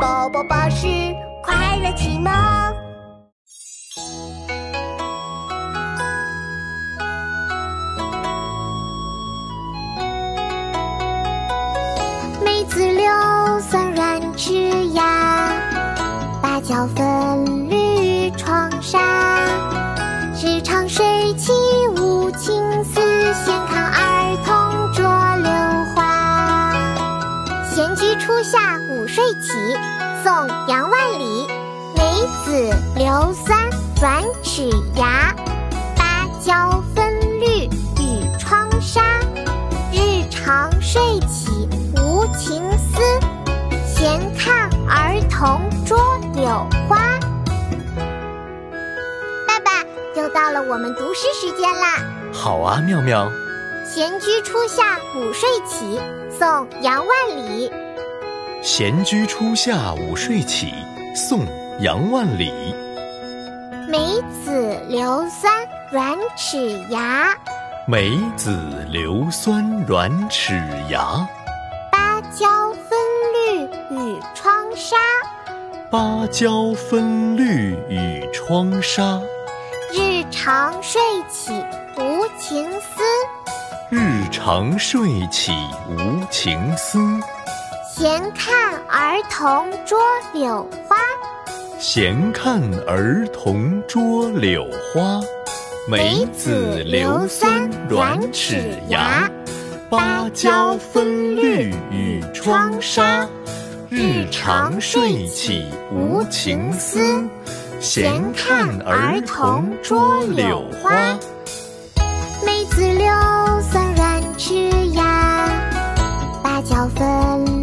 宝宝巴士快乐启蒙。梅子柳酸软枝桠，芭蕉分绿窗纱。日长水起舞青丝，闲看儿童捉榴花。闲居初夏午睡起，宋·杨万里。梅子柳酸软齿牙，芭蕉分绿与窗纱。日长睡起无情思，闲看儿童捉柳花。爸爸，又到了我们读诗时间啦！好啊，妙妙。闲居初夏午睡起，宋·杨万里。闲居初夏午睡起，宋·杨万里。梅子柳酸软齿牙，梅子柳酸软齿牙。芭蕉分绿与窗纱，芭蕉分绿与窗纱。日长睡起无情思，日长睡起无情思。闲看儿童捉柳花，闲看儿童捉柳花。梅子柳酸软齿牙，芭蕉分绿与窗纱。日长睡起无情思，闲看儿童捉柳花。梅子柳酸软齿牙，芭蕉分。